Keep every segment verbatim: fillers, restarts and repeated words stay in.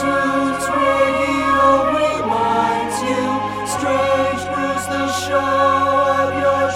Texas radio reminds you, Strange Brew's the show of your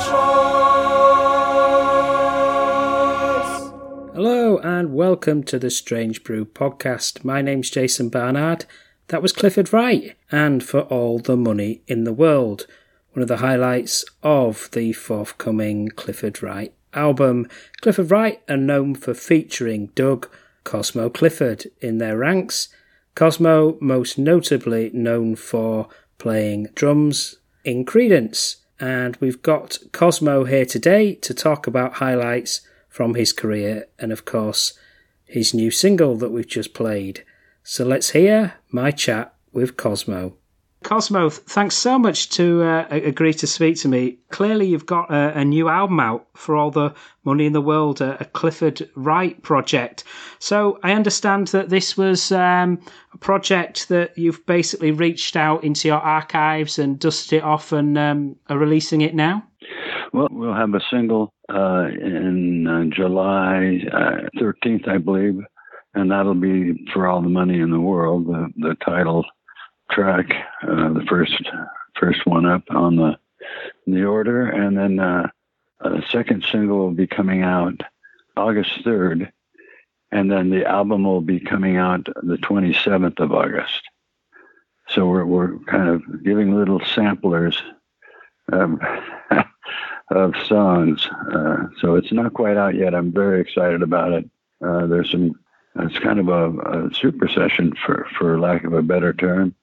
choice. Hello and welcome to the Strange Brew podcast. My name's Jason Barnard. That was Clifford Wright, and For All the Money in the World, one of the highlights of the forthcoming Clifford Wright album. Clifford Wright are known for featuring Doug Cosmo Clifford in their ranks. Cosmo most notably known for playing drums in Creedence, and we've got Cosmo here today to talk about highlights from his career and of course his new single that we've just played. So let's hear my chat with Cosmo. Cosmo, thanks so much to uh, agree to speak to me. Clearly you've got a, a new album out, For All the Money in the World, a, a Clifford Wright project. So I understand that this was um, a project that you've basically reached out into your archives and dusted it off and um, are releasing it now? Well, we'll have a single uh, in uh, July uh, thirteenth, I believe, and that'll be For All the Money in the World, the, the title track, uh, the first first one up on the the order, and then uh, a second single will be coming out August third, and then the album will be coming out the twenty-seventh of August. So we're we're kind of giving little samplers um, of songs. Uh, so it's not quite out yet. I'm very excited about it. Uh, there's some. It's kind of a, a super session, for for lack of a better term.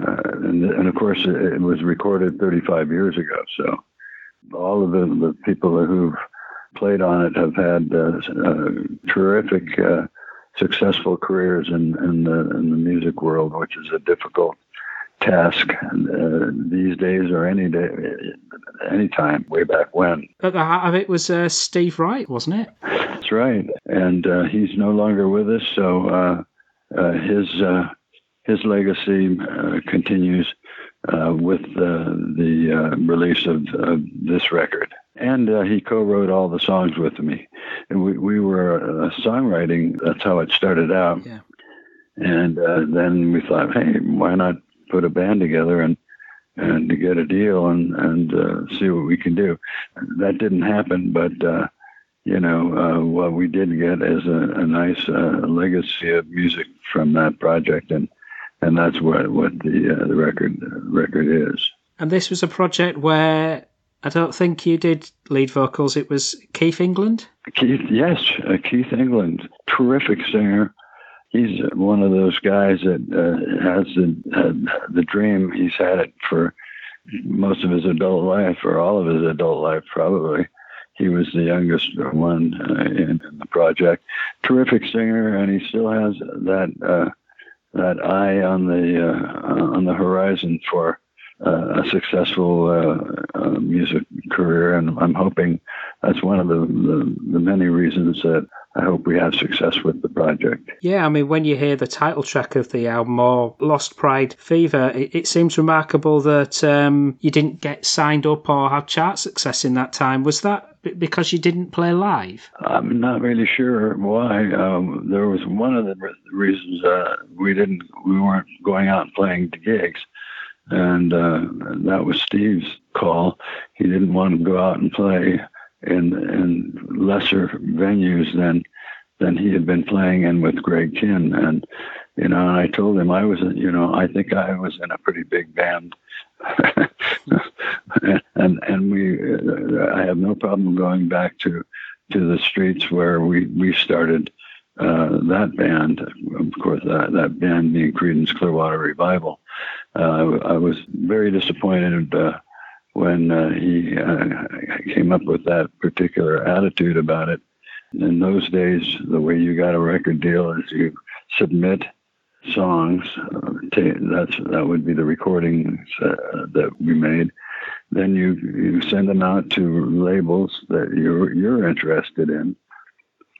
Uh, and, and of course, it, it was recorded thirty-five years ago. So all of the, the people who've played on it have had uh, uh, terrific, uh, successful careers in, in, the, in the music world, which is a difficult task uh, these days or any day, any time, way back when. At the heart of it was uh, Steve Wright, wasn't it? That's right. And uh, he's no longer with us, so uh, uh, his... Uh, His legacy uh, continues uh, with uh, the uh, release of, of this record. And uh, he co-wrote all the songs with me. And we, we were uh, songwriting. That's how it started out. Yeah. And uh, then we thought, hey, why not put a band together and and to get a deal and, and uh, see what we can do. That didn't happen, but, uh, you know, uh, what we did get is a, a nice uh, legacy of music from that project. And And that's what what the uh, the record uh, record is. And this was a project where I don't think you did lead vocals. It was Keith England. Keith, yes, uh, Keith England, terrific singer. He's one of those guys that uh, has the uh, the dream. He's had it for most of his adult life, or all of his adult life, probably. He was the youngest one uh, in, in the project. Terrific singer, and he still has that. Uh, that eye on the uh, on the horizon for uh, a successful uh, uh, music career, and I'm hoping that's one of the, the, the many reasons that I hope we have success with the project. Yeah, I mean, when you hear the title track of the album, or Lost Pride Fever, it, it seems remarkable that um, you didn't get signed up or have chart success in that time. Was that b- because you didn't play live? I'm not really sure why. Um, there was one of the reasons uh, we didn't, we weren't going out and playing the gigs, and uh, that was Steve's call. He didn't want to go out and play In, in lesser venues than than he had been playing in with Greg Kinn, and you know, and I told him I was, you know, I think I was in a pretty big band, and and we, uh, I have no problem going back to to the streets where we we started uh, that band. Of course, that that band being Creedence Clearwater Revival. Uh, I, I was very disappointed. Uh, when uh, he uh, came up with that particular attitude about it. In those days, the way you got a record deal is you submit songs. Uh, t- that's That would be the recordings uh, that we made. Then you, you send them out to labels that you're, you're interested in,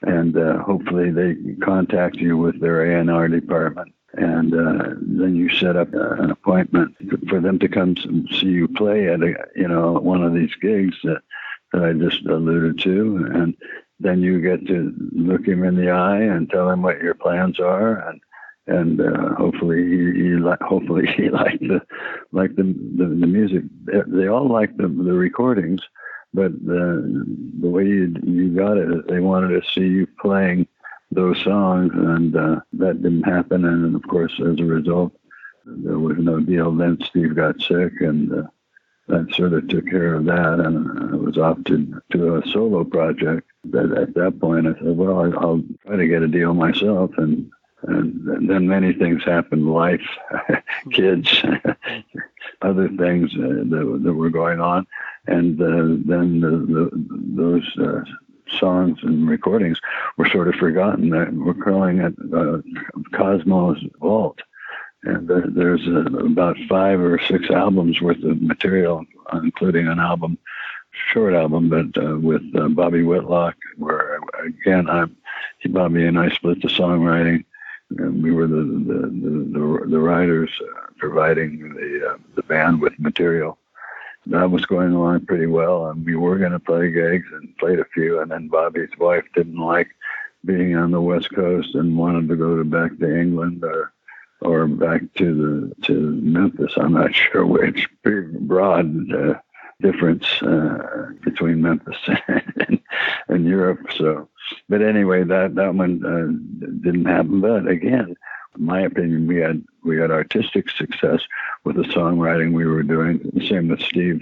and uh, hopefully they contact you with their A and R department. And uh, then you set up an appointment for them to come see you play at a, you know, one of these gigs that, that I just alluded to. And then you get to look him in the eye and tell him what your plans are. And and uh, hopefully he, he li- hopefully he liked the liked the, the the music. They all liked the the recordings, but the the way you you got it is they wanted to see you playing those songs, and uh, that didn't happen. And of course, as a result, there was no deal. Then Steve got sick, and uh, that sort of took care of that, and I was opted to a solo project. But at that point, I said, well, I'll try to get a deal myself, and and then many things happened, life, kids, other things uh, that, that were going on, and uh, then the, the, those uh, songs and recordings were sort of forgotten. We're calling it uh, Cosmo's Vault. And there's about five or six albums worth of material, including an album, short album, but uh, with uh, Bobby Whitlock, where, again, I'm, Bobby and I split the songwriting. And we were the the, the, the, the writers uh, providing the, uh, the band with material. That was going along pretty well, and we were going to play gigs and played a few, and then Bobby's wife didn't like being on the West Coast and wanted to go to, back to England or or back to the to Memphis. I'm not sure which. Big, broad uh, difference uh, between Memphis and, and Europe. So, but anyway, that that one uh, didn't happen. But again, in my opinion, we had we had artistic success with the songwriting we were doing. The same with Steve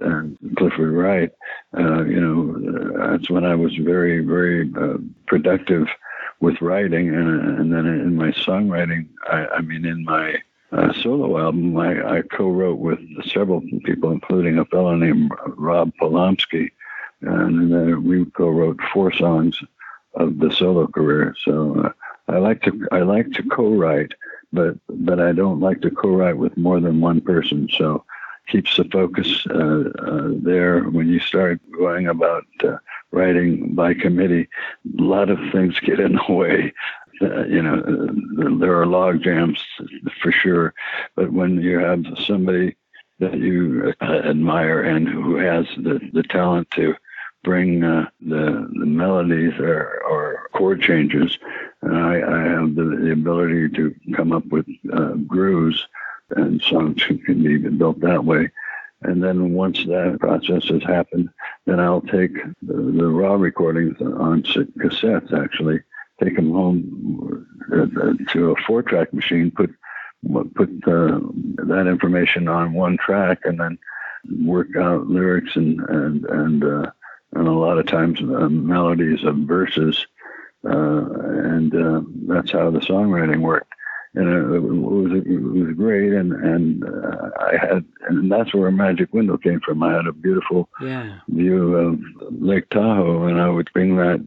and Clifford Wright. Uh, you know, uh, that's when I was very very uh, productive with writing, and, and then in my songwriting, I, I mean, in my uh, solo album, I, I co-wrote with several people, including a fellow named Rob Polomsky, and uh, we co-wrote four songs of the solo career. So uh, I like to I like to co-write, but but I don't like to co-write with more than one person. So keeps the focus uh, uh, there. When you start going about Uh, writing by committee, a lot of things get in the way. Uh, you know, uh, there are log jams for sure, but when you have somebody that you uh, admire and who has the, the talent to bring uh, the, the melodies or, or chord changes, and I, I have the, the ability to come up with uh, grooves, and songs can be built that way. And then once that process has happened, then I'll take the, the raw recordings on cassettes, actually, take them home to a four-track machine, put put uh, that information on one track, and then work out lyrics and and and, uh, and a lot of times uh, melodies of verses, uh, and uh, that's how the songwriting worked. And it was, it was great, and and uh, I had, and that's where Magic Window came from. I had a beautiful yeah. view of Lake Tahoe, and I would bring that,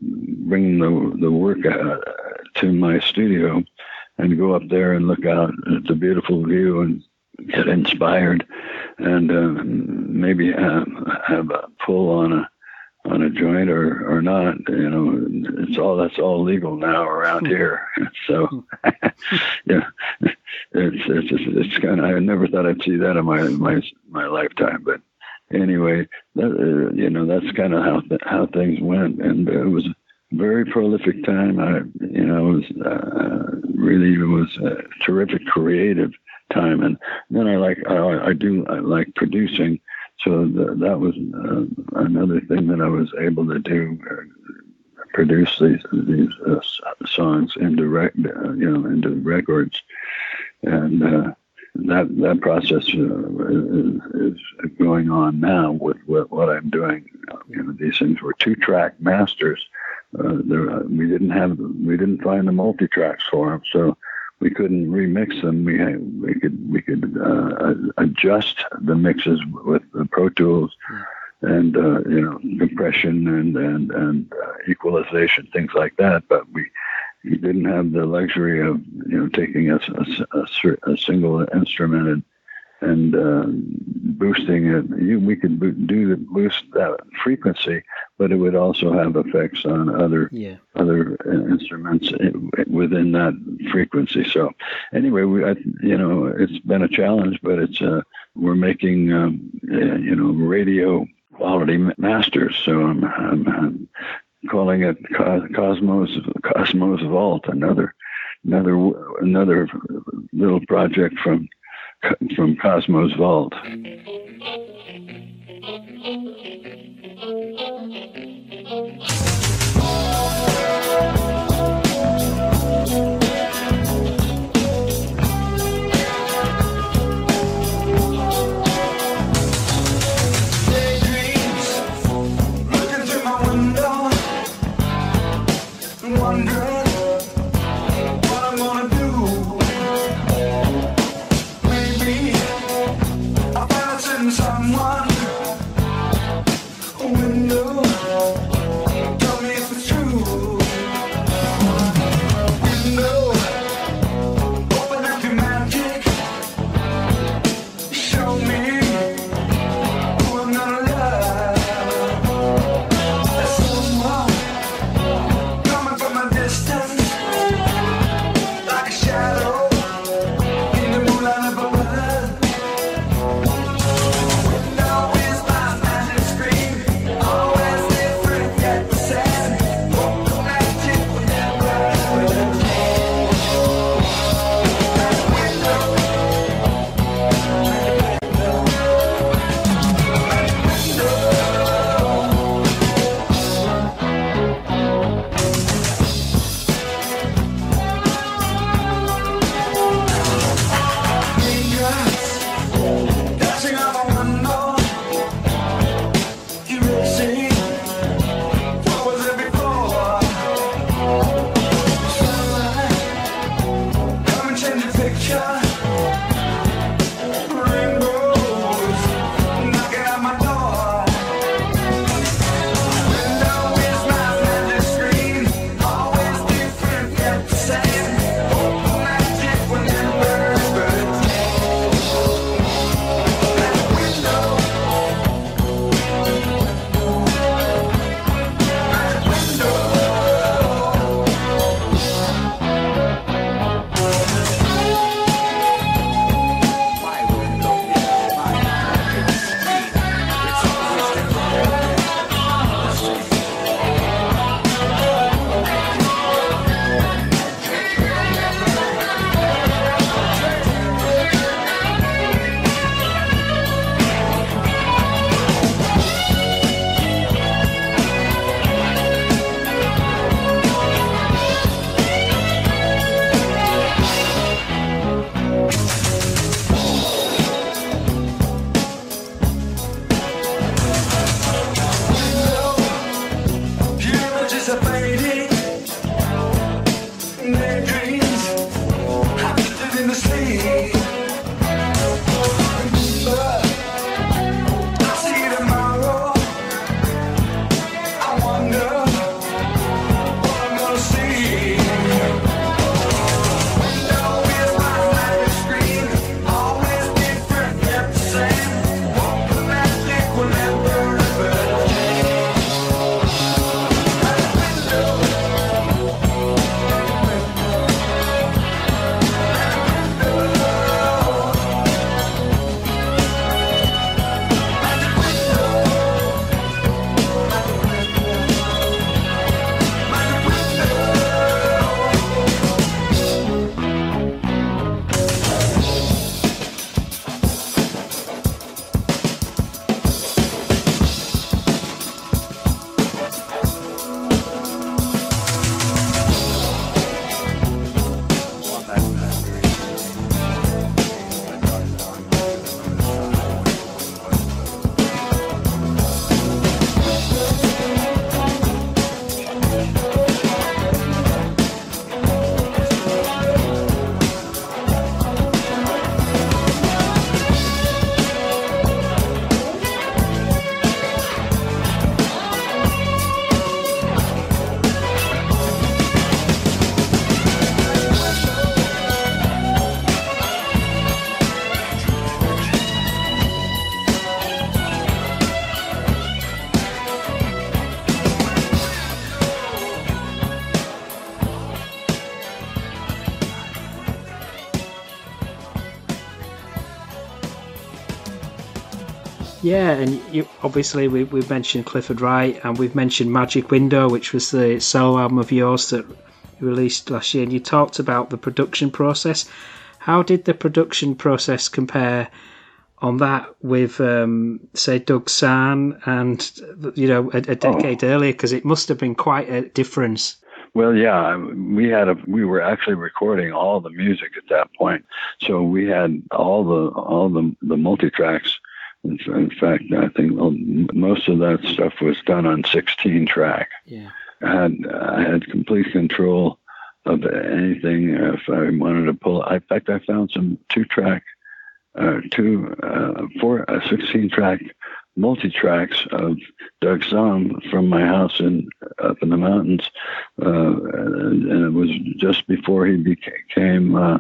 bring the the work uh, to my studio, and go up there and look out at the beautiful view and get inspired, and uh, maybe have, have a pull on a on a joint or, or not, you know, it's all, that's all legal now around here. So, yeah, it's, it's, it's kind of, I never thought I'd see that in my, my, my lifetime, but anyway, that, uh, you know, that's kind of how, th- how things went. And it was a very prolific time. I, you know, it was, uh, really, it was a terrific creative time. And then I like, I, I do, I like producing. So the, that was uh, another thing that I was able to do, uh, produce these these uh, songs into rec- uh, you know into records, and uh, that that process uh, is, is going on now with what, what I'm doing. You know, these things were two track masters. Uh, there, we didn't have we didn't find the multi tracks for them, so we couldn't remix them. We had, we could we could uh, adjust the mixes with the Pro Tools and uh, you know compression and and and uh, equalization, things like that. But we, we didn't have the luxury of you know taking a a, a, a single instrument and and uh, boosting it. You, we could bo- do the boost that frequency, but it would also have effects on other yeah. other uh, instruments within that frequency. So anyway, we I, you know it's been a challenge, but it's uh, we're making um, uh, you know radio quality masters. So I'm, I'm, I'm calling it Cos- Cosmos Cosmos Vault, another another another little project from from Cosmo's vault. Yeah, and you, obviously we, we've mentioned Clifford Wright, and we've mentioned Magic Window, which was the solo album of yours that you released last year, and you talked about the production process. How did the production process compare on that with, um, say, Doug Sahm and, you know, a, a decade oh. earlier? Because it must have been quite a difference. Well, yeah, we had a, we were actually recording all the music at that point, so we had all the all the the multi-tracks. In fact, I think most of that stuff was done on sixteen track. Yeah, I had I had complete control of anything if I wanted to pull. In fact, I found some two-track, uh, two uh, four uh, sixteen track. multi-tracks of Doug Sahm from my house in up in the mountains, uh, and, and it was just before he became uh,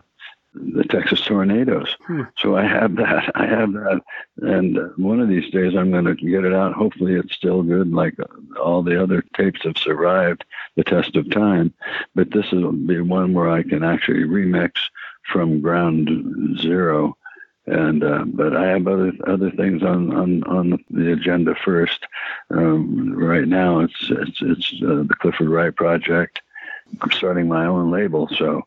the Texas Tornadoes. Hmm. So I have that. I have that, and one of these days I'm going to get it out. Hopefully, it's still good, like all the other tapes have survived the test of time. But this will be one where I can actually remix from ground zero. And uh, but I have other other things on, on, on the agenda first. Um, right now, it's it's it's uh, the Clifford Wright Project. I'm starting my own label, so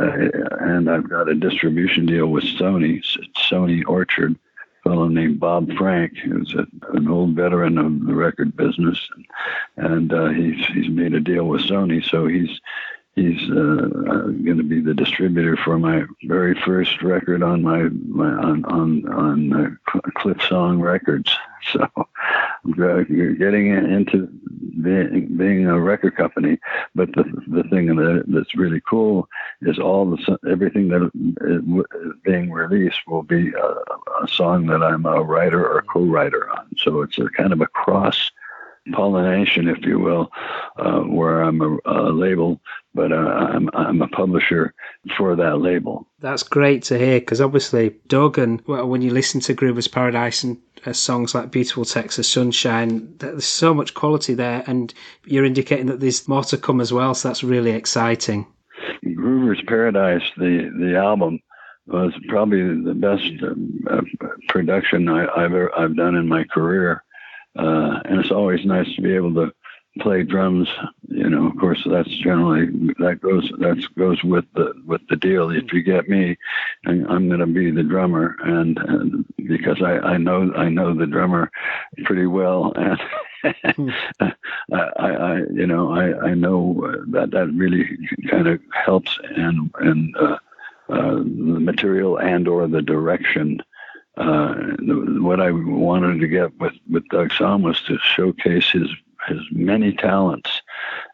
uh, and I've got a distribution deal with Sony Sony Orchard. A fellow named Bob Frank, who's a, an old veteran of the record business, and uh, he's he's made a deal with Sony, so he's. He's uh, going to be the distributor for my very first record on my, my on on on Cliff Song Records. So you're getting into being, being a record company. But the the thing that that's really cool is all the everything that is being released will be a, a song that I'm a writer or co-writer on. So it's a kind of a cross pollination, if you will, uh, where I'm a, a label, but uh, I'm I'm a publisher for that label. That's great to hear, because obviously Doug, and well, when you listen to Groover's Paradise and uh, songs like Beautiful Texas Sunshine, there's so much quality there, and you're indicating that there's more to come as well, so that's really exciting. Groover's Paradise, the, the album, was probably the best uh, uh, production I, I've ever, I've done in my career. Uh, and it's always nice to be able to play drums, you know. Of course, that's generally that goes that goes with the with the deal. If you get me, I'm going to be the drummer, and, and because I, I know I know the drummer pretty well, and I, I you know I, I know that that really kind of helps, and and uh, uh, the material and or the direction. Uh, what I wanted to get with, with Doug Sahm was to showcase his his many talents,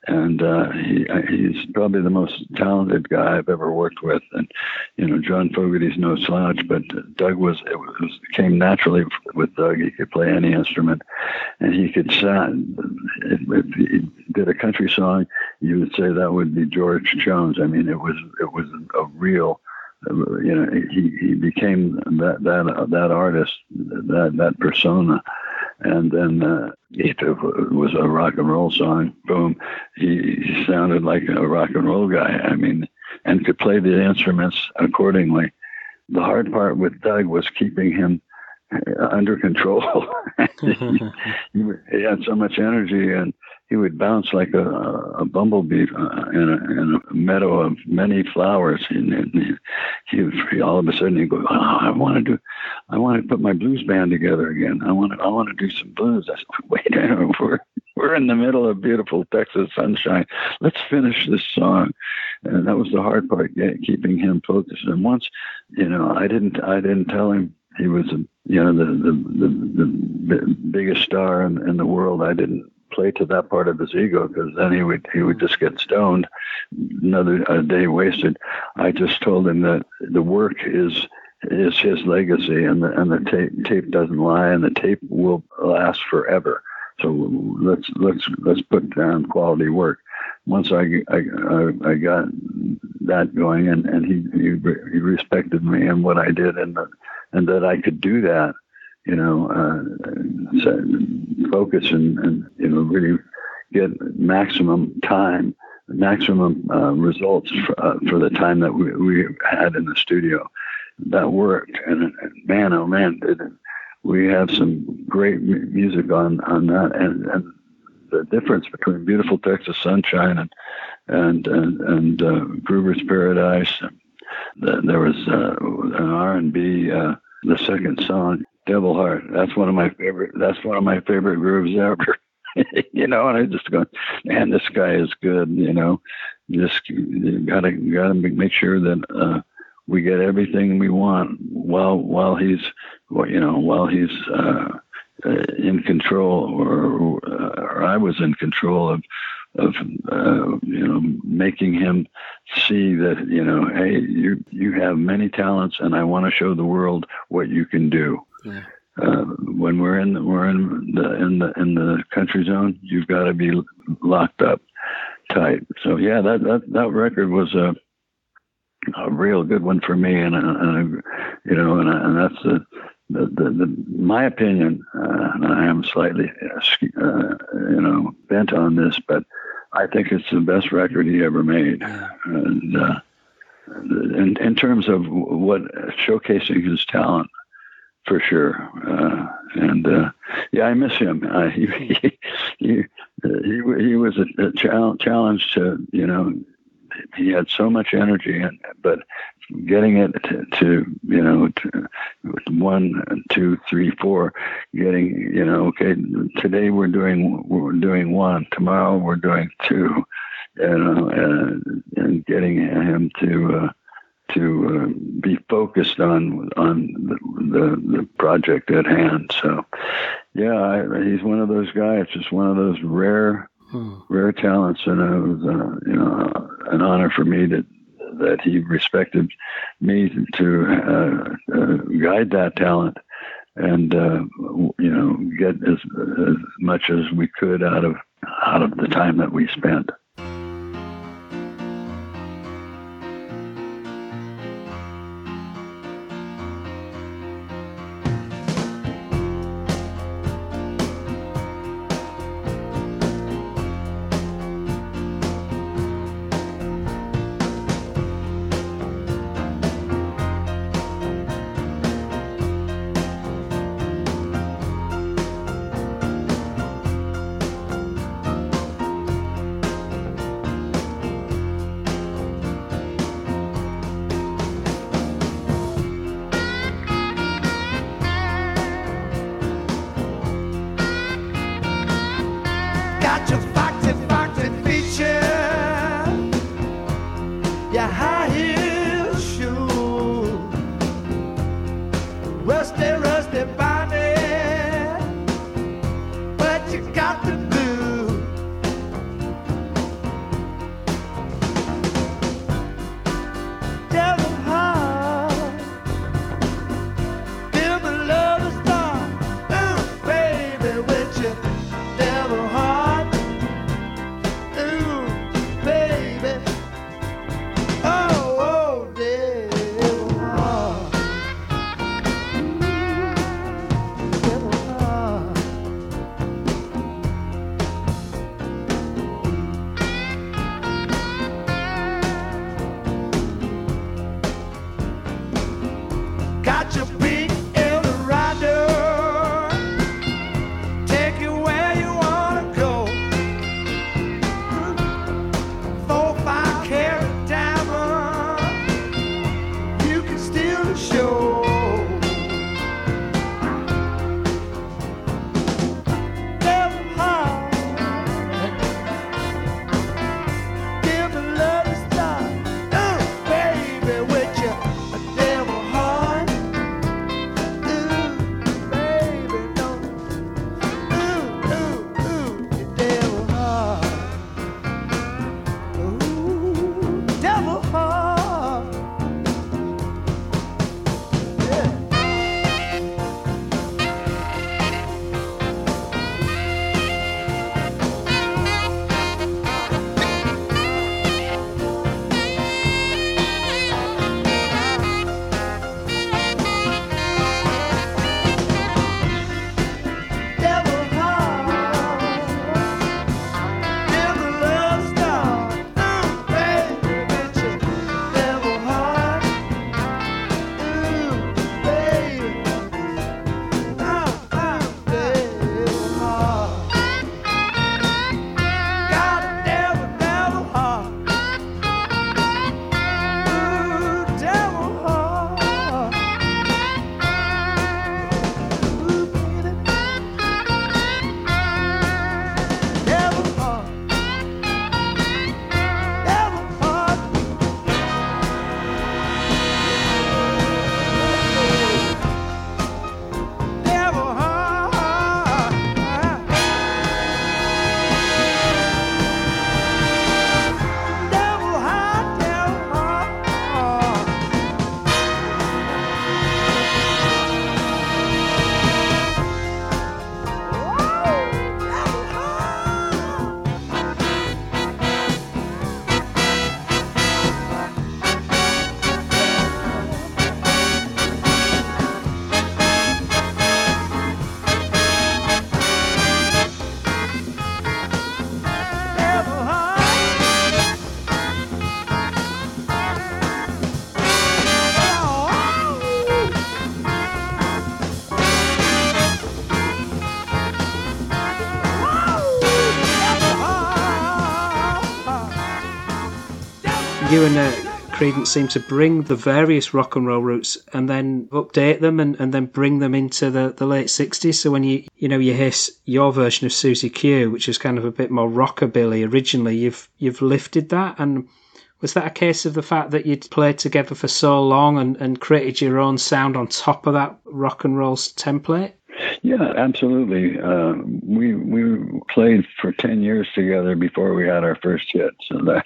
and uh, he he's probably the most talented guy I've ever worked with. And you know, John Fogerty's no slouch, but Doug was it was came naturally with Doug. He could play any instrument, and he could sound. If, if he did a country song, you would say that would be George Jones. I mean, it was it was a real. You know, he, he became that that uh, that artist, that that persona, and then uh, it was a rock and roll song. Boom, he, he sounded like a rock and roll guy. I mean, and could play the instruments accordingly. The hard part with Doug was keeping him under control. he, he had so much energy, and he would bounce like a, a bumblebee in a, in a meadow of many flowers. And, and he, he all of a sudden he would go, oh, I want to do, I want to put my blues band together again. I want to, I want to do some blues. I said, wait a minute, we're we're in the middle of beautiful Texas sunshine. Let's finish this song. And that was the hard part, keeping him focused. And once, you know, I didn't, I didn't tell him. He was, you know, the the the, the biggest star in, in the world. I didn't play to that part of his ego, because then he would he would just get stoned, another a day wasted. I just told him that the work is is his legacy, and the and the tape tape doesn't lie, and the tape will last forever. So let's let's let's put down quality work. Once I, I, I got that going, and, and he, he he respected me and what I did, and the, and that I could do that, you know, uh, focus and, and, you know, really get maximum time, maximum uh, results for, uh, for the time that we, we had in the studio. That worked, and, and man, oh man, did it. We have some great music on, on that, and, and the difference between Beautiful Texas Sunshine and and and, and uh, Gruber's Paradise. There was uh, an R and B, uh, the second song, Devil Heart. That's one of my favorite. That's one of my favorite grooves ever. You know, and I just go, man, this guy is good. You know, just gotta gotta make sure that uh, we get everything we want while while he's, you know, while he's uh, in control, or, or I was in control of of uh, you know, making him see that, you know, hey, you you have many talents, and I want to show the world what you can do. Yeah. Uh, when we're in the, we're in the in the in the country zone, you've got to be locked up tight. So yeah, that that, that record was a a real good one for me, and, and I, you know, and, I, and that's the the, the the my opinion. Uh, and I am slightly uh, you know bent on this, but I think it's the best record he ever made, and uh, in in terms of what showcasing his talent. For sure, uh, and uh, yeah, I miss him. Uh, he, he, he he was a, a challenge to, you know, he had so much energy, and but getting it to, to you know to one, two, three, four, getting, you know, okay, today we're doing we're doing one, tomorrow we're doing two, you know, and, and getting him to. Uh, to uh, be focused on on the, the the project at hand. So, yeah, I, he's one of those guys, just one of those rare, hmm. rare talents, and it was, uh, you know, an honor for me to, that he respected me to uh, uh, guide that talent and, uh, you know, get as, as much as we could out of out of the time that we spent. you and uh, Creedence seem to bring the various rock and roll roots and then update them and, and then bring them into the, the late sixties. So when you you know you hear your version of Susie Q, which is kind of a bit more rockabilly originally, you've you've lifted that. And was that a case of the fact that you'd played together for so long and, and created your own sound on top of that rock and roll template? Yeah, absolutely. Uh, we we played for ten years together before we had our first hit. So that,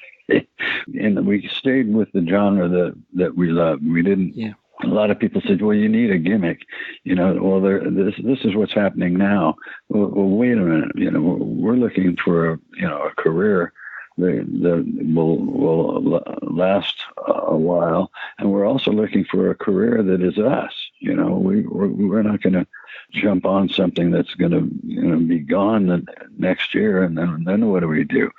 and we stayed with the genre that, that we loved. We didn't. Yeah. A lot of people said, "Well, you need a gimmick, you know. Well, there, this this is what's happening now." Well, well, wait a minute. You know, we're looking for a, you know, a career that, that will will last a while, and we're also looking for a career that is us. You know, we we're, we're not going to jump on something that's going to, you know, be gone the next year, and then then what do we do?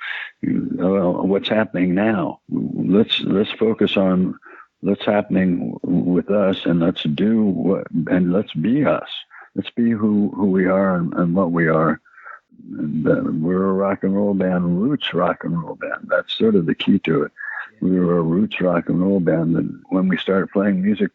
Well, what's happening now? Let's let's focus on what's happening with us, and let's do what, and let's be us. Let's be who, who we are and, and what we are. And we're a rock and roll band, roots rock and roll band. That's sort of the key to it. We were a roots rock and roll band, and when we started playing music,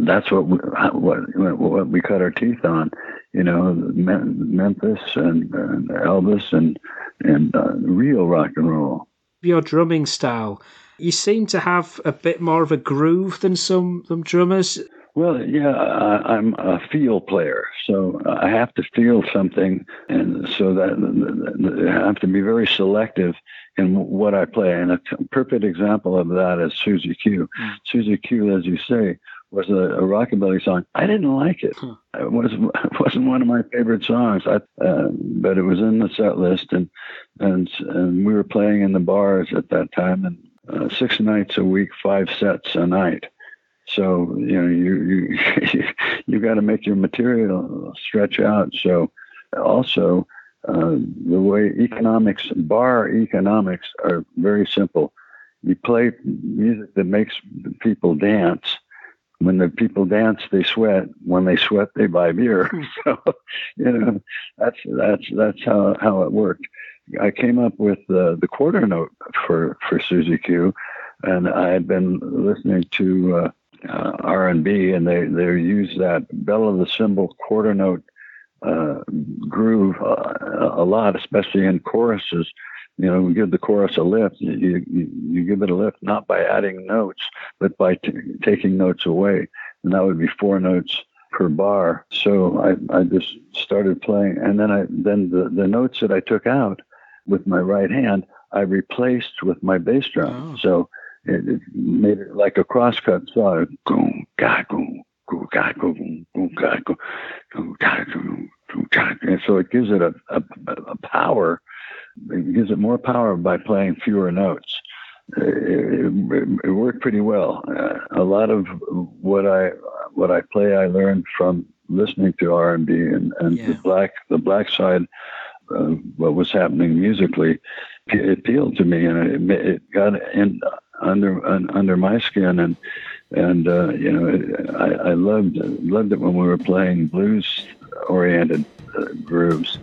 that's what we, what, what we cut our teeth on, you know, Memphis and, and Elvis and and uh, real rock and roll. Your drumming style, you seem to have a bit more of a groove than some, some drummers. Well, yeah, I, I'm a feel player, so I have to feel something, and so that I have to be very selective in what I play. And a perfect example of that is Susie Q. Mm. Susie Q, as you say, was a, a rockabilly song. I didn't like it. Huh. It was it wasn't one of my favorite songs. I, uh, but it was in the set list, and and and we were playing in the bars at that time, and uh, six nights a week, five sets a night. So you know you you you, you got to make your material stretch out. So also uh, the way economics, bar economics, are very simple. You play music that makes people dance. When the people dance, they sweat. When they sweat, they buy beer. So, you know, that's that's that's how, how it worked. I came up with the, the quarter note for, for Susie Q, and I had been listening to uh, uh, R and B, and they, they used that bell of the cymbal quarter note uh, groove uh, a lot, especially in choruses. You know, we give the chorus a lift. You, you you give it a lift not by adding notes, but by t- taking notes away, and that would be four notes per bar. So I, I just started playing, and then I then the, the notes that I took out with my right hand, I replaced with my bass drum. Oh. So it, it made it like a crosscut saw. Goom ga goom goom ga goom goom ga goom ga goom goom ga. And so it gives it a a, a power. It gives it more power by playing fewer notes. It, it, it worked pretty well. Uh, a lot of what I what I play, I learned from listening to R and B and, and yeah. the black the black side of what was happening musically. It appealed to me, and it, it got in under under my skin. And and uh, you know, it, I, I loved loved it when we were playing blues oriented uh, grooves.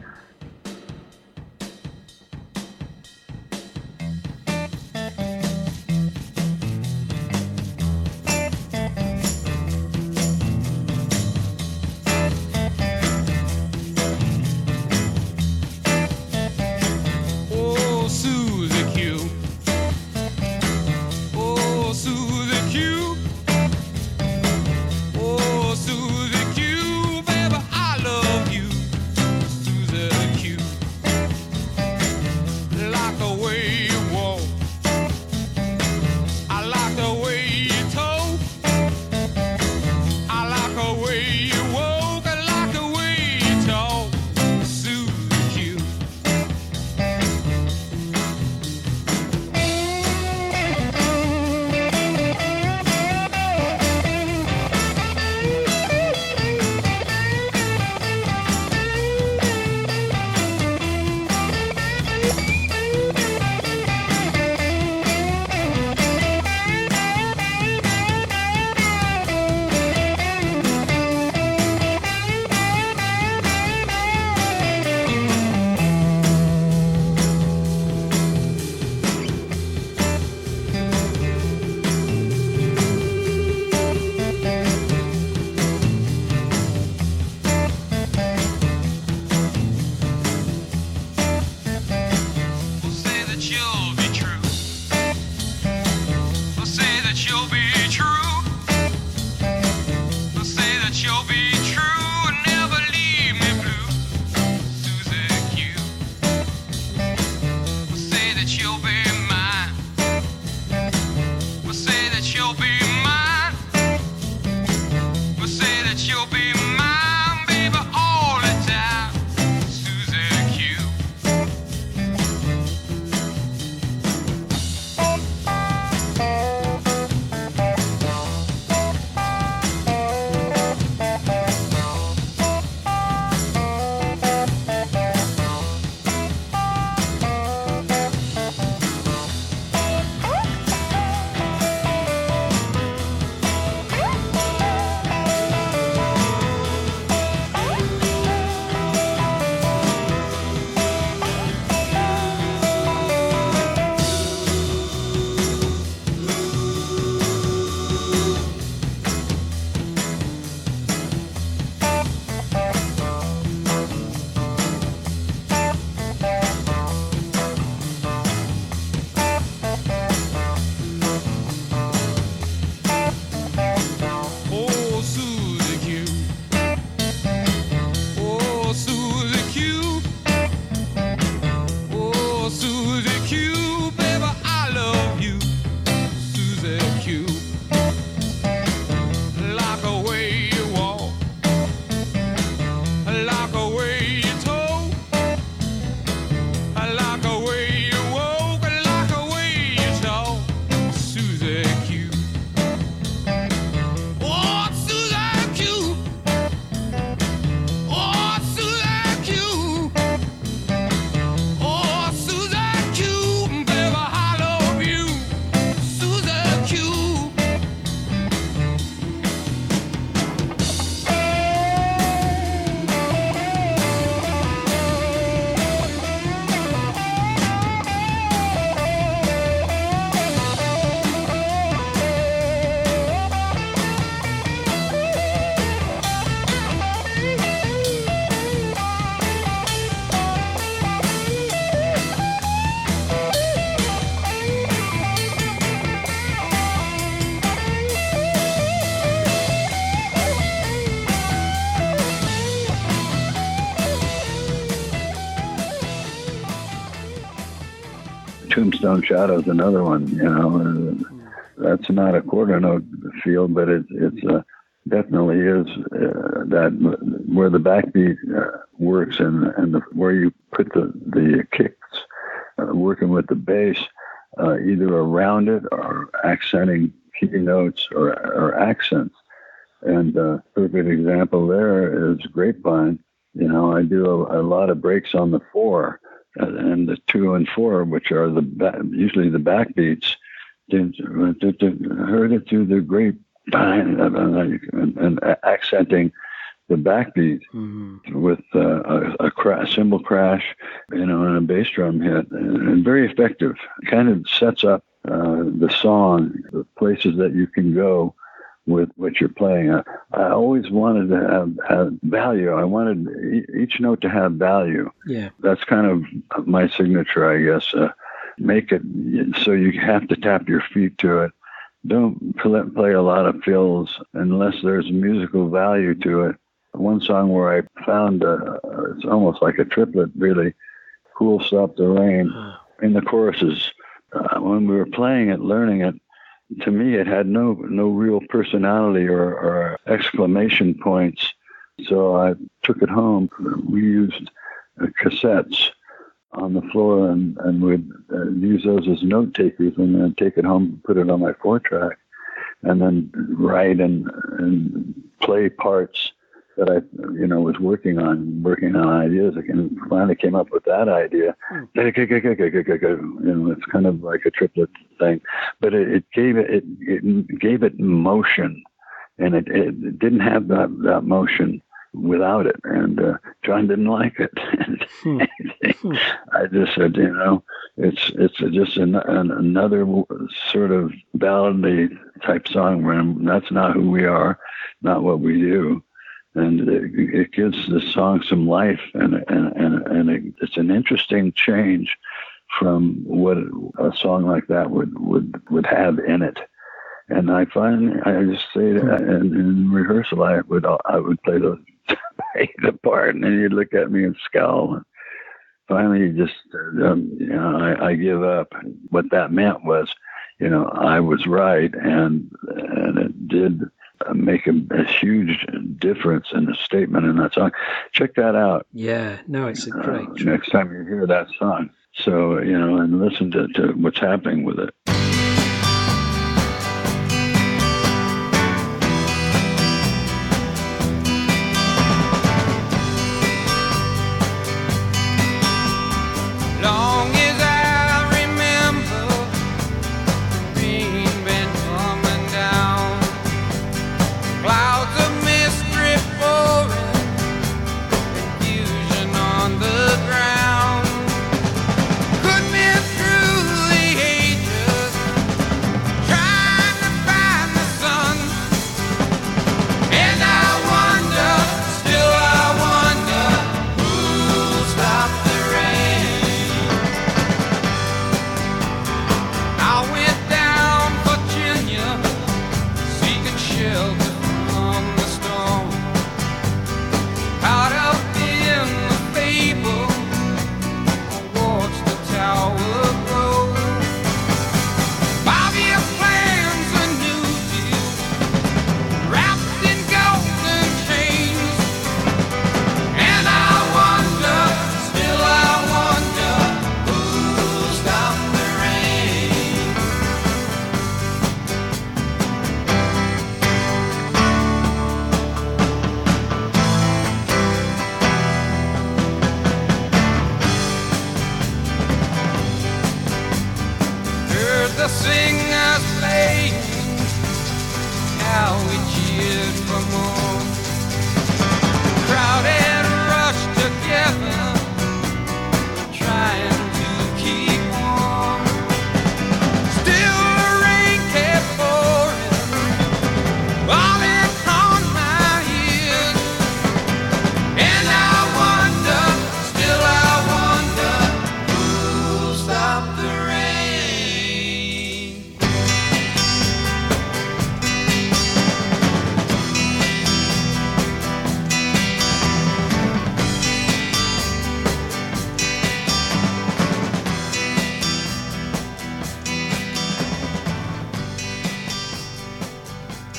Tombstone Shadow's another one, you know. That's not a quarter note feel, but it, it's a, definitely is uh, that where the backbeat uh, works and, and the, where you put the, the kicks uh, working with the bass, uh, either around it or accenting key notes or, or accents. And uh, a perfect example there is Grapevine. You know, I do a, a lot of breaks on the four and the two and four, which are the ba- usually the backbeats. Heard it through the grapevine and, and accenting the backbeat mm-hmm. with uh, a, a crash, cymbal crash, you know, and a bass drum hit, and, and very effective. Kind of sets up uh, the song, the places that you can go with what you're playing. I, I always wanted to have, have value. I wanted e- each note to have value. Yeah, that's kind of my signature, I guess. Uh, make it so you have to tap your feet to it. Don't play a lot of fills unless there's musical value to it. One song where I found a, it's almost like a triplet, really, Cool Stop the Rain, in the choruses. Uh, when we were playing it, learning it, to me, it had no no real personality or, or exclamation points. So I took it home. We used cassettes on the floor and, and would uh, use those as note takers, and then take it home, put it on my four track, and then write and, and play parts that I, you know, was working on, working on ideas. And finally came up with that idea. You know, it's kind of like a triplet thing, but it, it gave it, it, it gave it motion, and it, it didn't have that, that motion without it. And uh, John didn't like it. I just said, you know, it's it's just an, an, another sort of ballad type song, where that's not who we are, not what we do. And it, it gives the song some life, and and and, and it, it's an interesting change from what a song like that would, would, would have in it. And I find, I just say that in, in rehearsal, I would I would play those play the part, and then you'd look at me and scowl. Finally, just um, you know, I, I give up. What that meant was, you know, I was right, and and it did make a, a huge difference in the statement in that song. Check that out. Yeah, no, it's a great uh, next time you hear that song. So, you know, and listen to, to what's happening with it.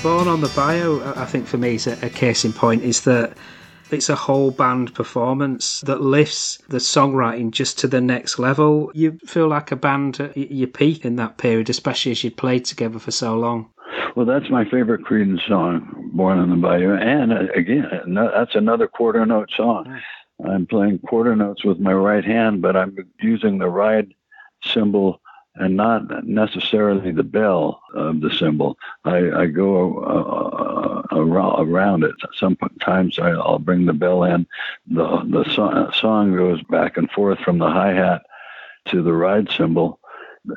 Born on the Bayou, I think for me, is a case in point, is that it's a whole band performance that lifts the songwriting just to the next level. You feel like a band at your peak in that period, especially as you played together for so long. Well, that's my favorite Creedence song, Born on the Bayou. And again, that's another quarter note song. I'm playing quarter notes with my right hand, but I'm using the ride cymbal and not necessarily the bell of the cymbal. I, I go uh, around it. Sometimes I'll bring the bell in. The, the so- song goes back and forth from the hi-hat to the ride cymbal.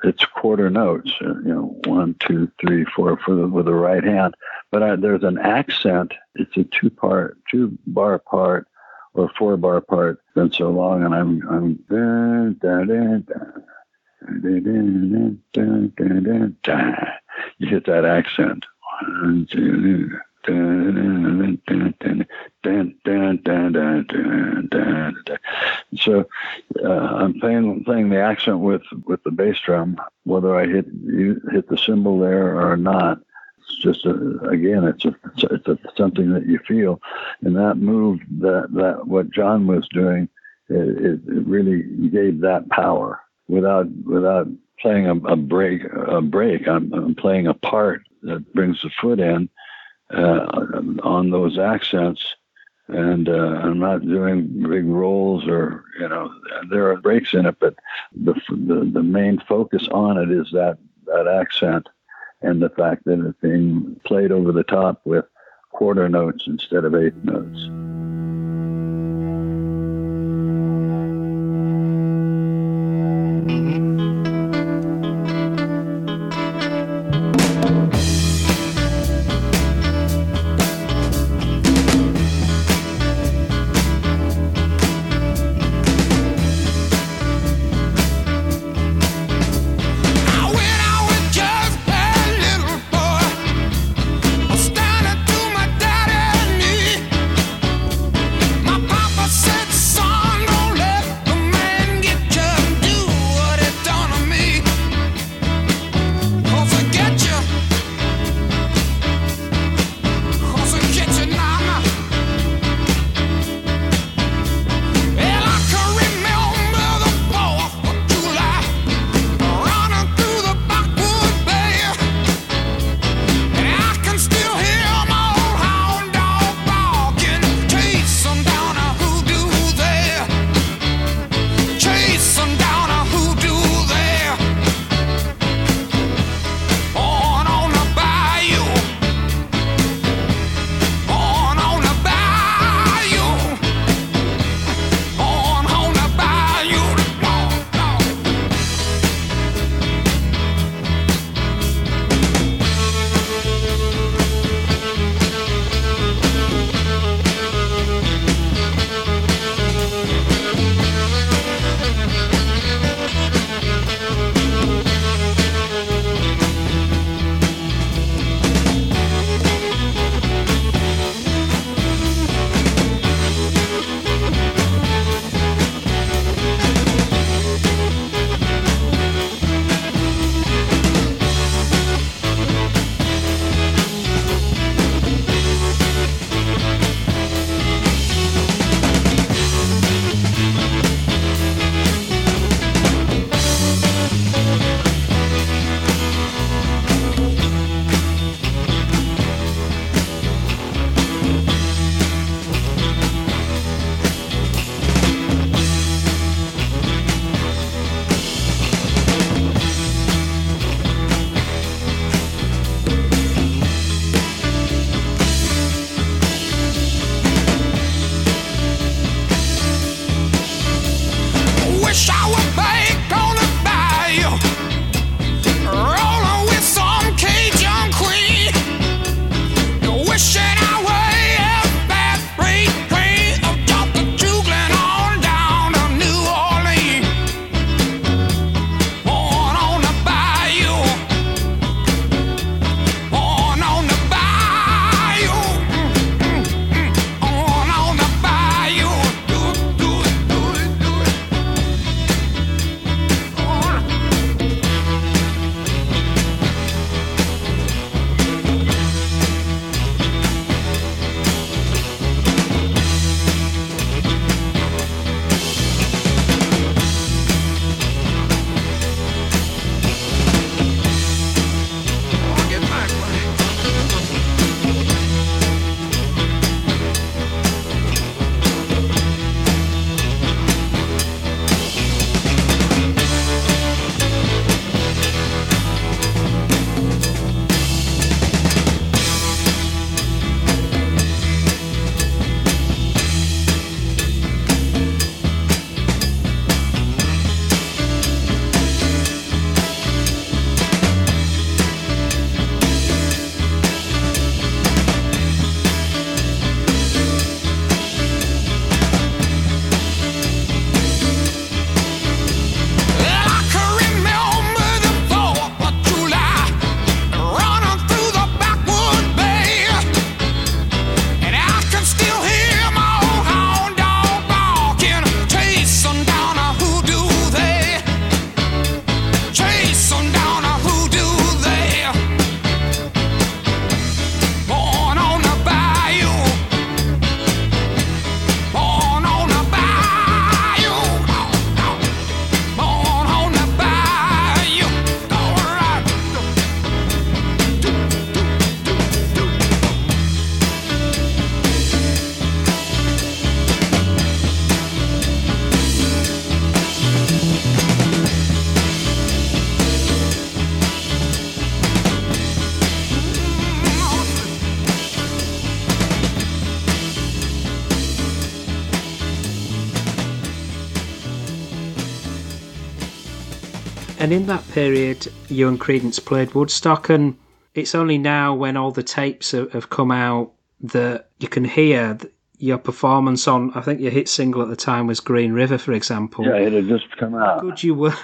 It's quarter notes, you know, one, two, three, four, for the, with the right hand. But I, there's an accent. It's a two-part, two-bar part or four-bar part. It's been so long, and I'm... I'm dun, dun, dun, dun. You hit that accent. So uh, I'm playing playing the accent with, with the bass drum, whether I hit you hit the cymbal there or not. It's just a, again, it's a, it's a, something that you feel, and that move that, that what John was doing, it, it really gave that power. Without without playing a, a break, a break, I'm, I'm playing a part that brings the foot in uh, on those accents, and uh, I'm not doing big rolls or, you know, there are breaks in it, but the the, the main focus on it is that, that accent and the fact that it's being played over the top with quarter notes instead of eighth notes. And in that period, you and Creedence played Woodstock, and it's only now when all the tapes have come out that you can hear your performance on, I think your hit single at the time was Green River, for example. Yeah, it had just come out. How good you were.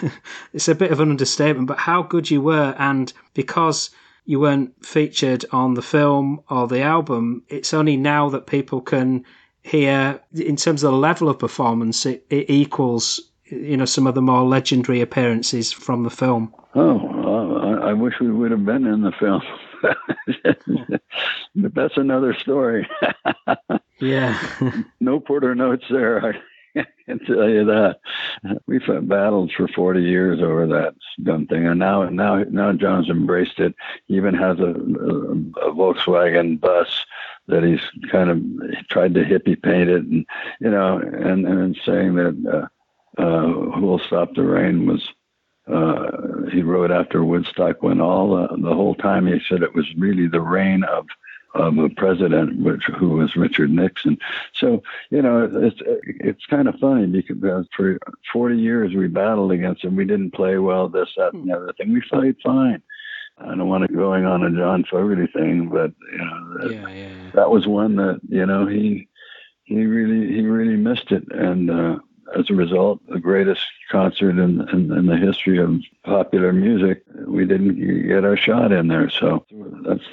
It's a bit of an understatement, but how good you were. And because you weren't featured on the film or the album, it's only now that people can hear, in terms of the level of performance, it, it equals, you know, some of the more legendary appearances from the film. Oh, I, I wish we would have been in the film. But that's another story. Yeah. No Porter notes there, I can tell you that. We've had battles for forty years over that dumb thing, and now now, now John's embraced it. He even has a, a, a Volkswagen bus that he's kind of tried to hippie paint it, and, you know, and, and saying that uh, uh, Who'll Stop the Rain was, Uh, he wrote after Woodstock, when all uh, the whole time he said it was really the reign of of a president, which who was Richard Nixon. So, you know, it's it's kind of funny because for forty years we battled against him. We didn't play well, this, that, and the other thing. We played fine. I don't want to going on a John Fogerty thing, but you know, that, yeah, yeah, yeah. that was one that, you know, he he really he really missed it, and. Uh, As a result, the greatest concert in, in, in the history of popular music, we didn't get our shot in there. So that's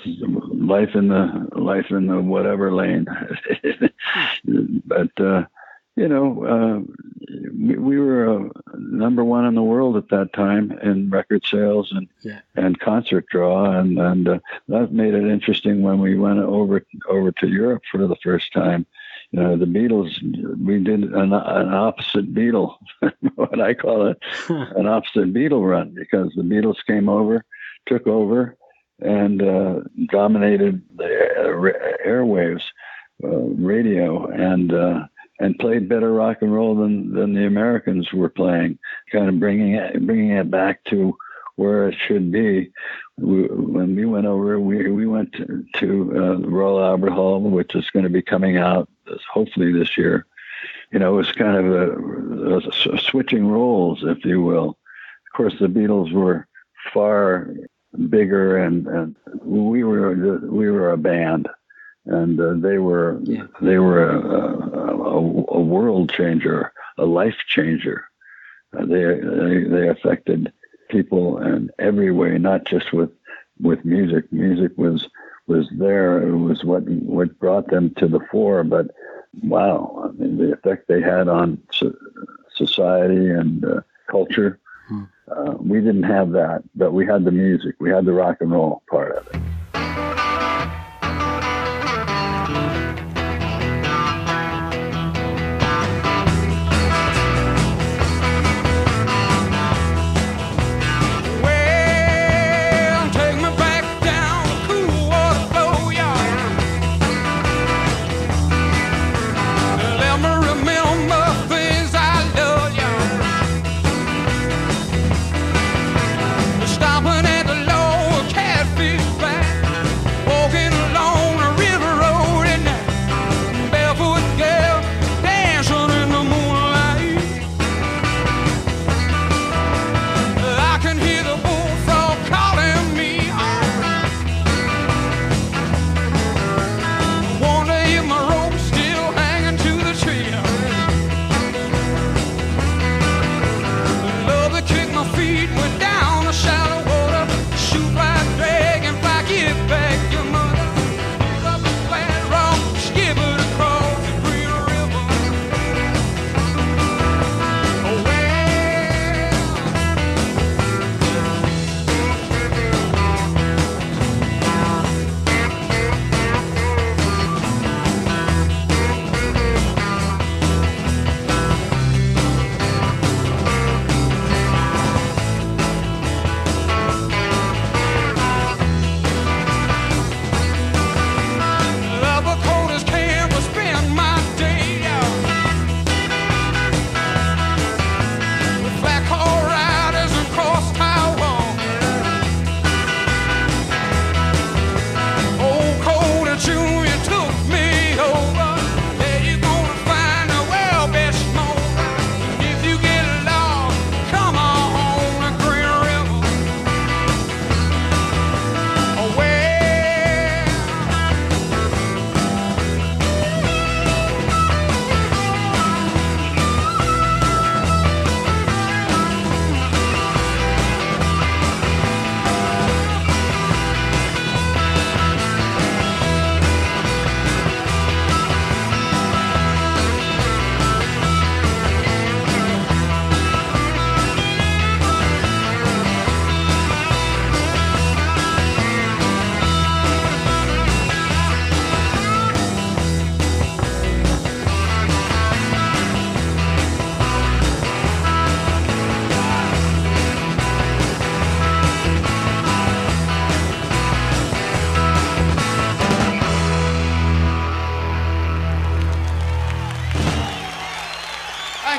life in the life in the whatever lane. But uh, you know, uh, we, we were uh, number one in the world at that time in record sales and yeah. and concert draw, and and uh, that made it interesting when we went over over to Europe for the first time. You know, the Beatles, we did an, an opposite Beatle, what I call it, an opposite Beatle run, because the Beatles came over, took over, and uh, dominated the air, airwaves, uh, radio, and uh, and played better rock and roll than, than the Americans were playing, kind of bringing it, bringing it back to where it should be. We, when we went over, we we went to, to uh, Royal Albert Hall, which is going to be coming out hopefully this year. You know, it was kind of a, a, a switching roles, if you will. Of course, the Beatles were far bigger, and, and we were we were a band, and uh, they were yeah. they were a, a, a world changer, a life changer. Uh, they, they they affected people in every way, not just with with music. Music was. was there, it was what what brought them to the fore, but wow, I mean, the effect they had on so, society and uh, culture, hmm. uh, we didn't have that, but we had the music, we had the rock and roll part of it. Back.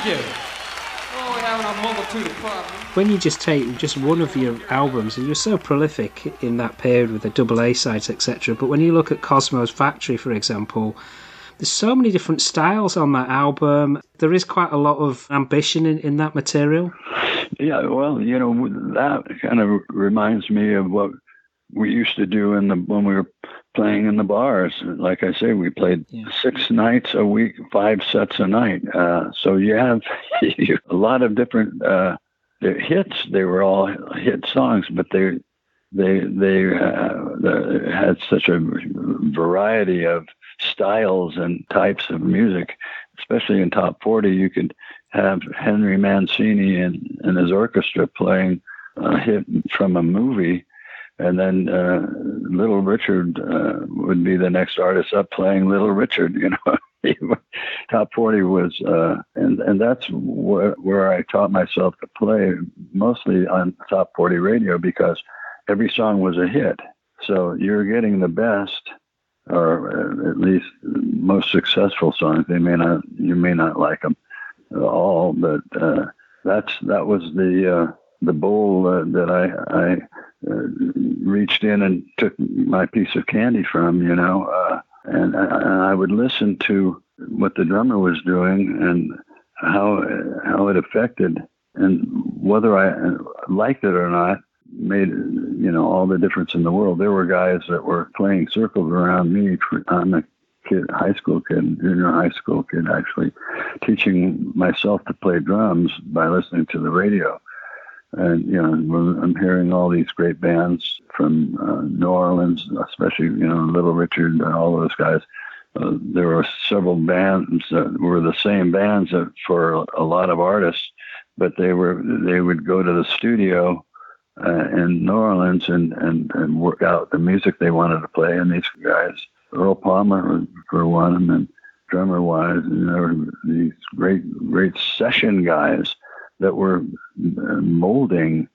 Thank you. Oh, we're having a multitude of problems. When you just take just one of your albums, and you're so prolific in that period with the double A sides, et cetera. But when you look at Cosmo's Factory, for example, there's so many different styles on that album. There is quite a lot of ambition in, in that material. Yeah, well, you know, that kind of reminds me of what we used to do in the when we were playing in the bars. Like I say, we played yeah. six nights a week, five sets a night. Uh, so you have a lot of different uh, hits. They were all hit songs, but they they they, uh, they had such a variety of styles and types of music. Especially in Top forty, you could have Henry Mancini and, and his orchestra playing a hit from a movie, and then uh, Little Richard uh, would be the next artist up playing Little Richard. You know, Top forty was, uh, and and that's wh- where I taught myself to play, mostly on Top forty radio, because every song was a hit. So you're getting the best, or at least most successful songs. They may not, you may not like them at all, but uh, that's that was the uh, the bowl uh, that I. I Uh, reached in and took my piece of candy from, you know, uh, and, and I would listen to what the drummer was doing and how how it affected, and whether I liked it or not made, you know, all the difference in the world. There were guys that were playing circles around me. I'm a kid, high school kid, junior high school kid, actually, teaching myself to play drums by listening to the radio. And, you know, I'm hearing all these great bands from uh, New Orleans, especially, you know, Little Richard and all those guys. Uh, there were several bands that were the same bands that for a lot of artists, but they were they would go to the studio uh, in New Orleans and, and, and work out the music they wanted to play. And these guys, Earl Palmer for one, and drummer-wise, and there were these great, great session guys that were molding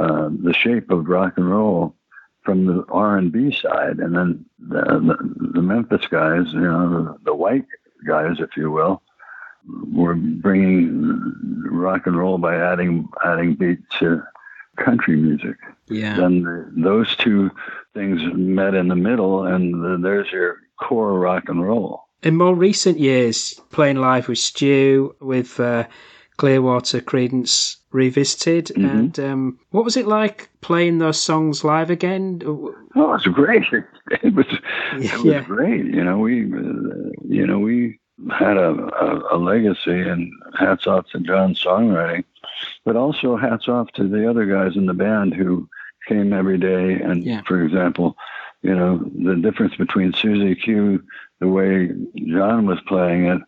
uh, the shape of rock and roll from the R and B side. And then the, the, the Memphis guys, you know, the white guys, if you will, were bringing rock and roll by adding adding beat to country music. Yeah. Then the, those two things met in the middle, and the, there's your core rock and roll. In more recent years, playing live with Stu, with... Uh, Clearwater Creedence Revisited, mm-hmm. and um, what was it like playing those songs live again? Oh, it was great. It was, yeah. it was great. You know, we, uh, you know, we had a, a, a legacy, and hats off to John's songwriting, but also hats off to the other guys in the band who came every day. And yeah. for example, you know, the difference between Susie Q, the way John was playing it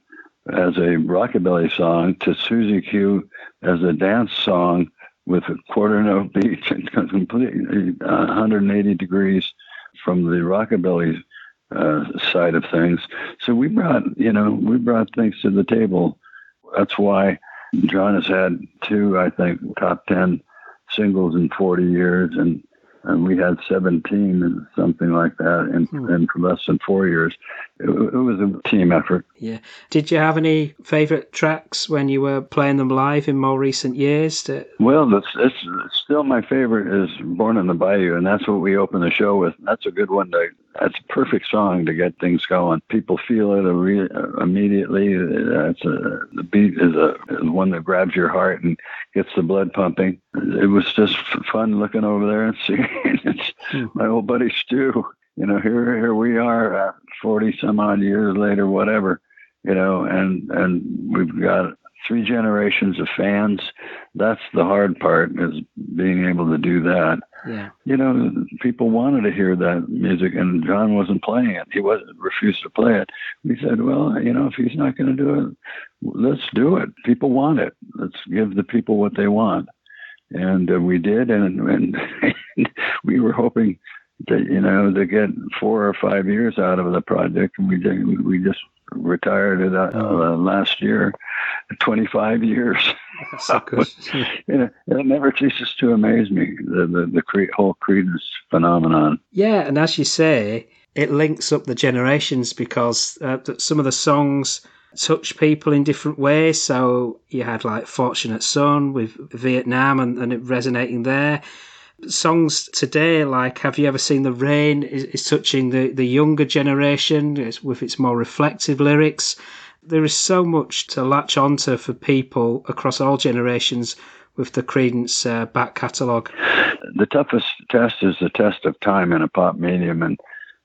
as a rockabilly song, to Susie Q as a dance song with a quarter note beat and completely one hundred eighty degrees from the rockabilly uh, side of things. So we brought, you know, we brought things to the table. That's why John has had two, I think, top ten singles in forty years, and and we had seventeen and something like that in, hmm. in less than four years. It, it was a team effort. Yeah. Did you have any favorite tracks when you were playing them live in more recent years? To... Well, that's, that's still my favorite is Born in the Bayou, and that's what we open the show with. That's a good one. To, that's a perfect song to get things going. People feel it re- immediately. That's a, the beat is, a, is one that grabs your heart and gets the blood pumping. It was just fun looking over there and seeing it's my old buddy Stu. You know, here here we are, forty some odd years later, whatever. You know, and and we've got three generations of fans. That's the hard part, is being able to do that. Yeah. You know, people wanted to hear that music, and John wasn't playing it. He wasn't refused to play it. We said, well, you know, if he's not going to do it, let's do it. People want it. Let's give the people what they want. And uh, we did, and, and we were hoping to, you know, to get four or five years out of the project, and we did, we just retired it uh, uh, last year, twenty-five years. So you know, it never ceases to amaze me, the the, the cre- whole Creedence phenomenon. Yeah, and as you say, it links up the generations, because uh, some of the songs touch people in different ways. So you had like Fortunate Son with Vietnam and, and it resonating there. Songs today like Have You Ever Seen the Rain is, is touching the, the younger generation with its more reflective lyrics. There is so much to latch onto for people across all generations with the Creedence uh, back catalogue. The toughest test is the test of time in a pop medium, and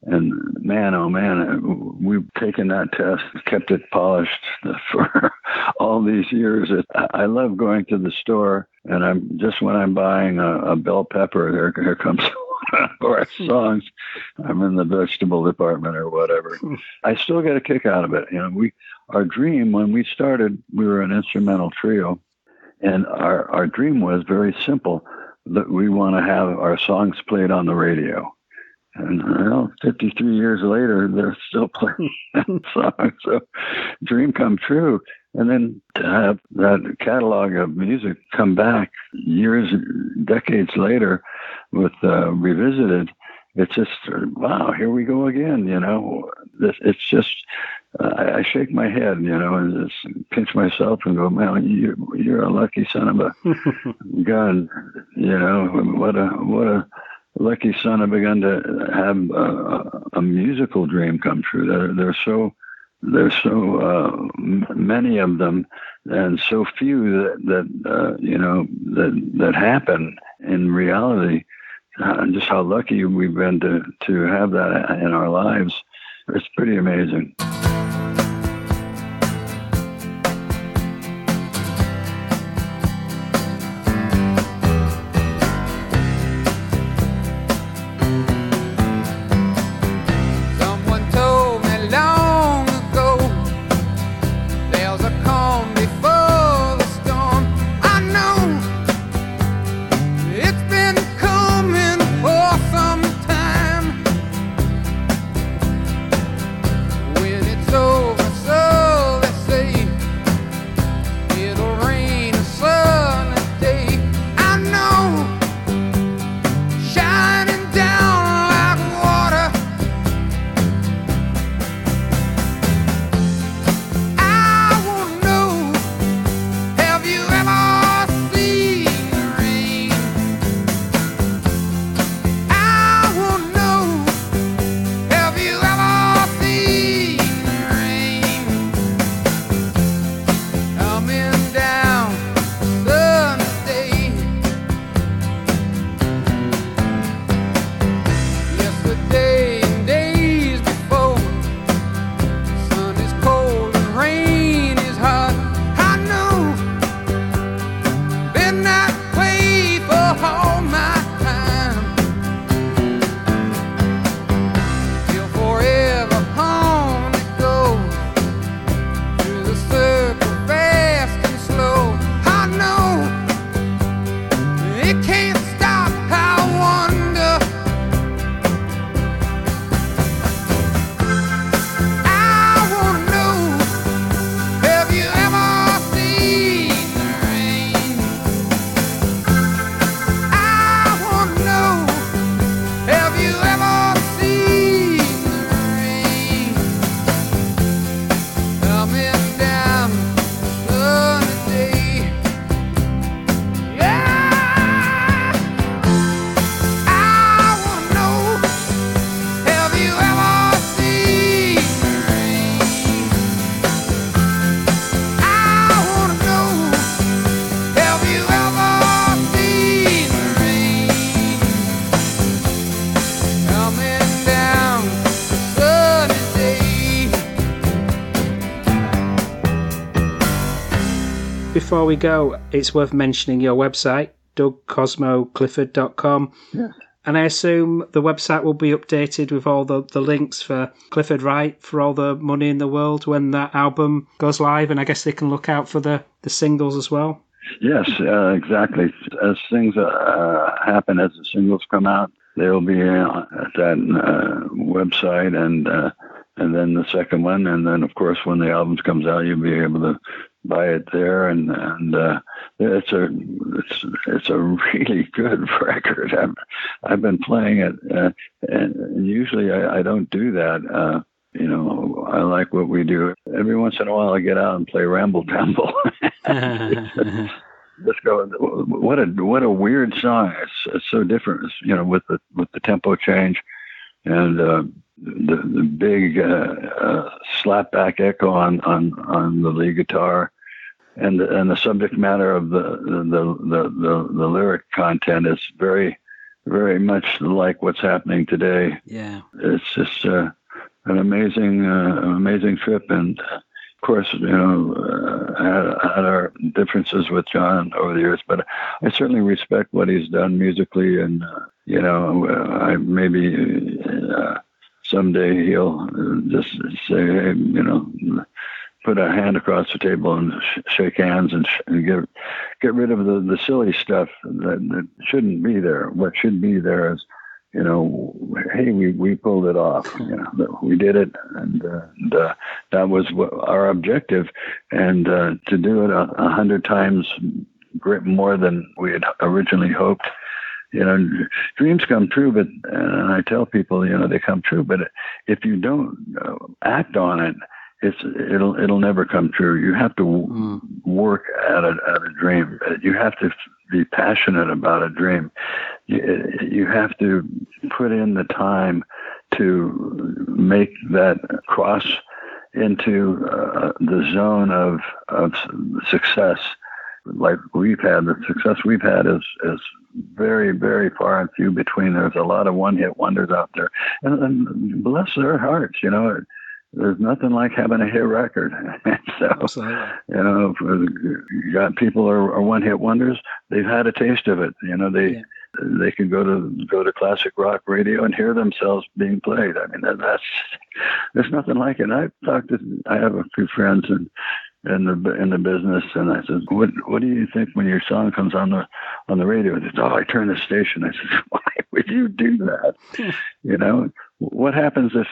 and man, oh man, we've taken that test, kept it polished for all these years. I love going to the store, and I'm just when I'm buying a, a bell pepper, here, here comes one of our songs. I'm in the vegetable department or whatever. I still get a kick out of it. You know, we our dream when we started, we were an instrumental trio, and our our dream was very simple, that we want to have our songs played on the radio. And well, fifty-three years later, they're still playing that song. So, dream come true. And then to have that catalog of music come back years, decades later with uh, Revisited, it's just, wow, here we go again, you know. It's just, I, I shake my head, you know, and just pinch myself and go, man, you're, you're a lucky son of a gun, you know, what a, what a. lucky son have begun to have a, a musical dream come true. There, there's so, there's so uh, m- many of them, and so few that, that uh, you know that that happen in reality. Uh, and just how lucky we've been to to have that in our lives. It's pretty amazing. Before we go, it's worth mentioning your website, doug cosmo clifford dot com. Yeah. And I assume the website will be updated with all the, the links for Clifford Wright for All the Money in the World when that album goes live. And I guess they can look out for the, the singles as well. Yes, uh, exactly. As things uh, happen, as the singles come out, they'll be at that uh, website and uh, and then the second one. And then, of course, when the album comes out, you'll be able to buy it there, and and uh, it's a it's it's a really good record. I've I've been playing it, uh, and usually I, I don't do that. Uh, You know, I like what we do. Every once in a while, I get out and play Ramble Tamble. Let's go. What a what a weird song. It's, it's so different. It's, you know, with the with the tempo change, and uh, the the big uh, uh, slapback echo on, on, on the lead guitar, and the, and the subject matter of the the the, the, the lyric content is very very much like what's happening today. Yeah, it's just. Uh, An amazing, uh, amazing trip, and uh, of course, you know, uh, had, had our differences with John over the years, but I certainly respect what he's done musically, and uh, you know, I maybe uh, someday he'll just say, hey, you know, put a hand across the table and sh- shake hands and, sh- and get get rid of the, the silly stuff that, that shouldn't be there. What should be there is, you know, hey, we, we pulled it off. You know, we did it, and, uh, and uh, that was what our objective. And uh, to do it a, a hundred times more than we had originally hoped. You know, dreams come true, but and I tell people, you know, they come true. But if you don't uh, act on it, it's it'll it'll never come true. You have to w- mm. work at a at a dream. You have to be passionate about a dream. You, you have to put in the time to make that cross into uh, the zone of of success. Like we've had, the success we've had is is very, very far and few between. There's a lot of one-hit wonders out there, and, and bless their hearts, you know. There's nothing like having a hit record. So, absolutely. You know, if got people are, are one-hit wonders. They've had a taste of it. You know, they yeah. they can go to go to classic rock radio and hear themselves being played. I mean, that, that's there's nothing like it. I talked to I have a few friends in in the in the business, and I said, "What what do you think when your song comes on the on the radio?" And they said, "Oh, I turn the station." I said, "Why would you do that?" You know. What happens if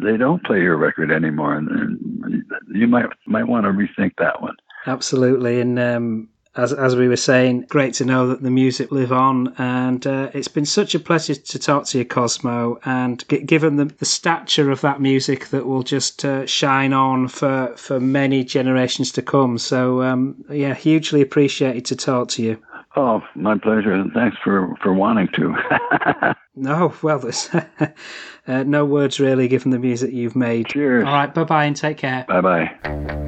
they don't play your record anymore? And you might might want to rethink that one. Absolutely, and um, as as we were saying, great to know that the music live on. And uh, it's been such a pleasure to talk to you, Cosmo. And g- given the, the stature of that music, that will just uh, shine on for for many generations to come. So um, yeah, hugely appreciated to talk to you. Oh, my pleasure, and thanks for, for wanting to. No, well, there's uh, no words really, given the music you've made. Cheers. All right, bye-bye and take care. Bye-bye.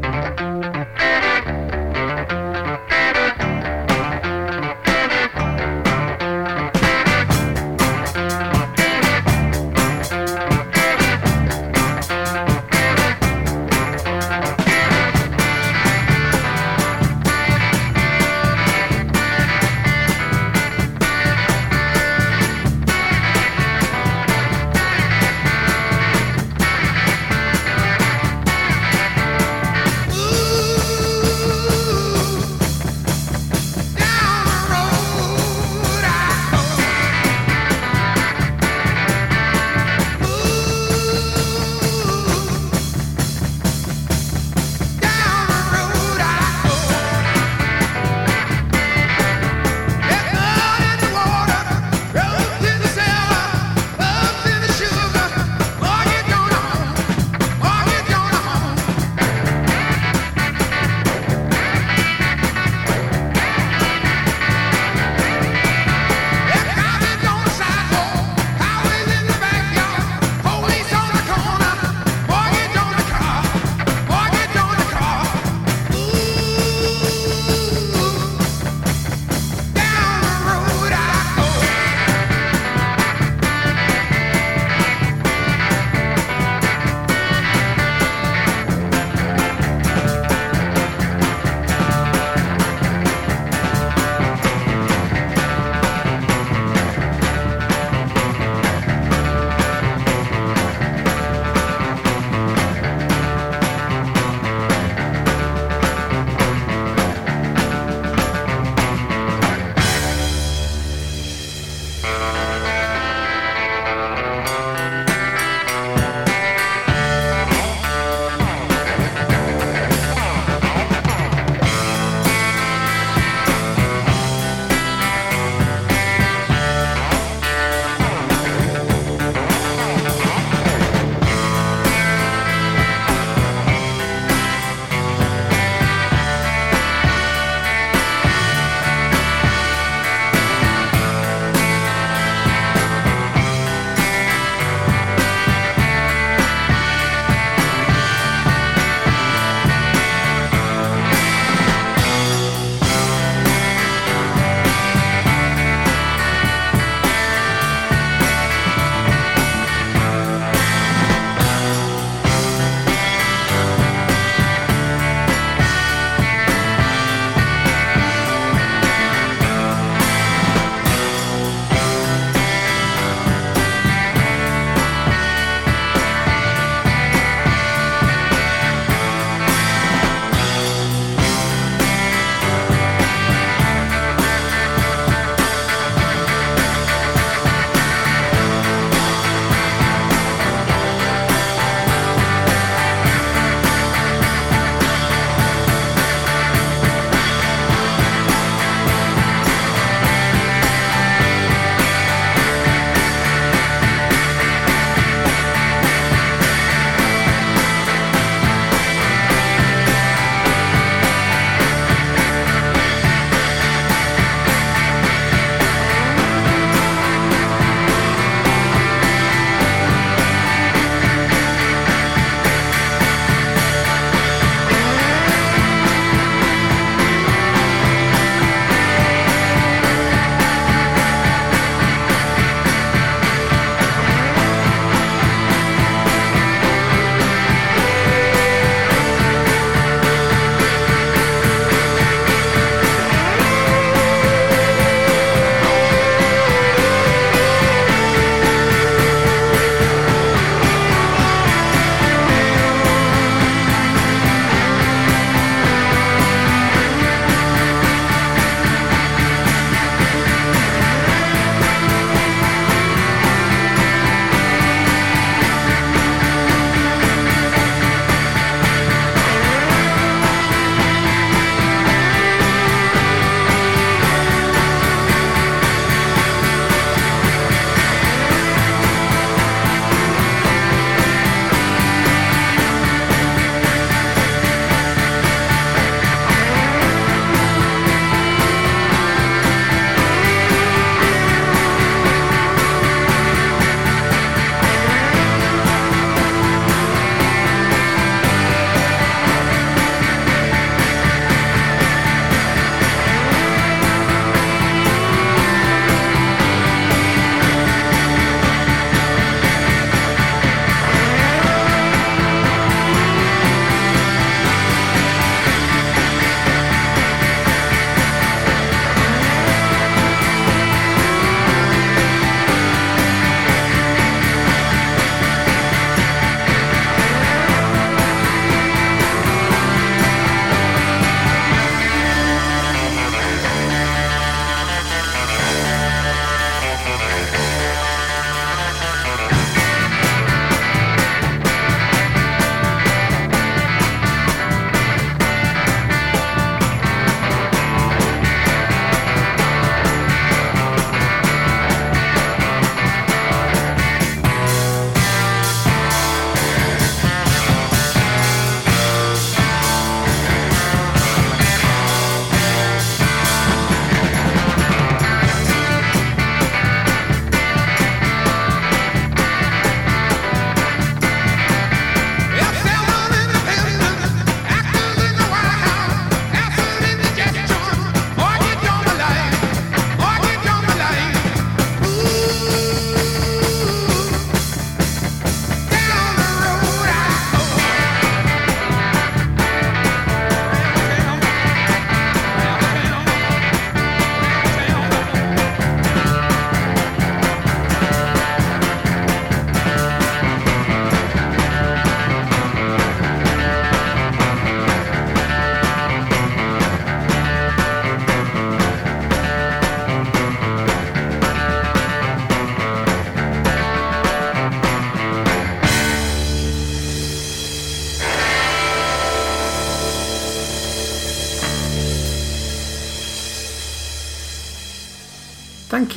Thank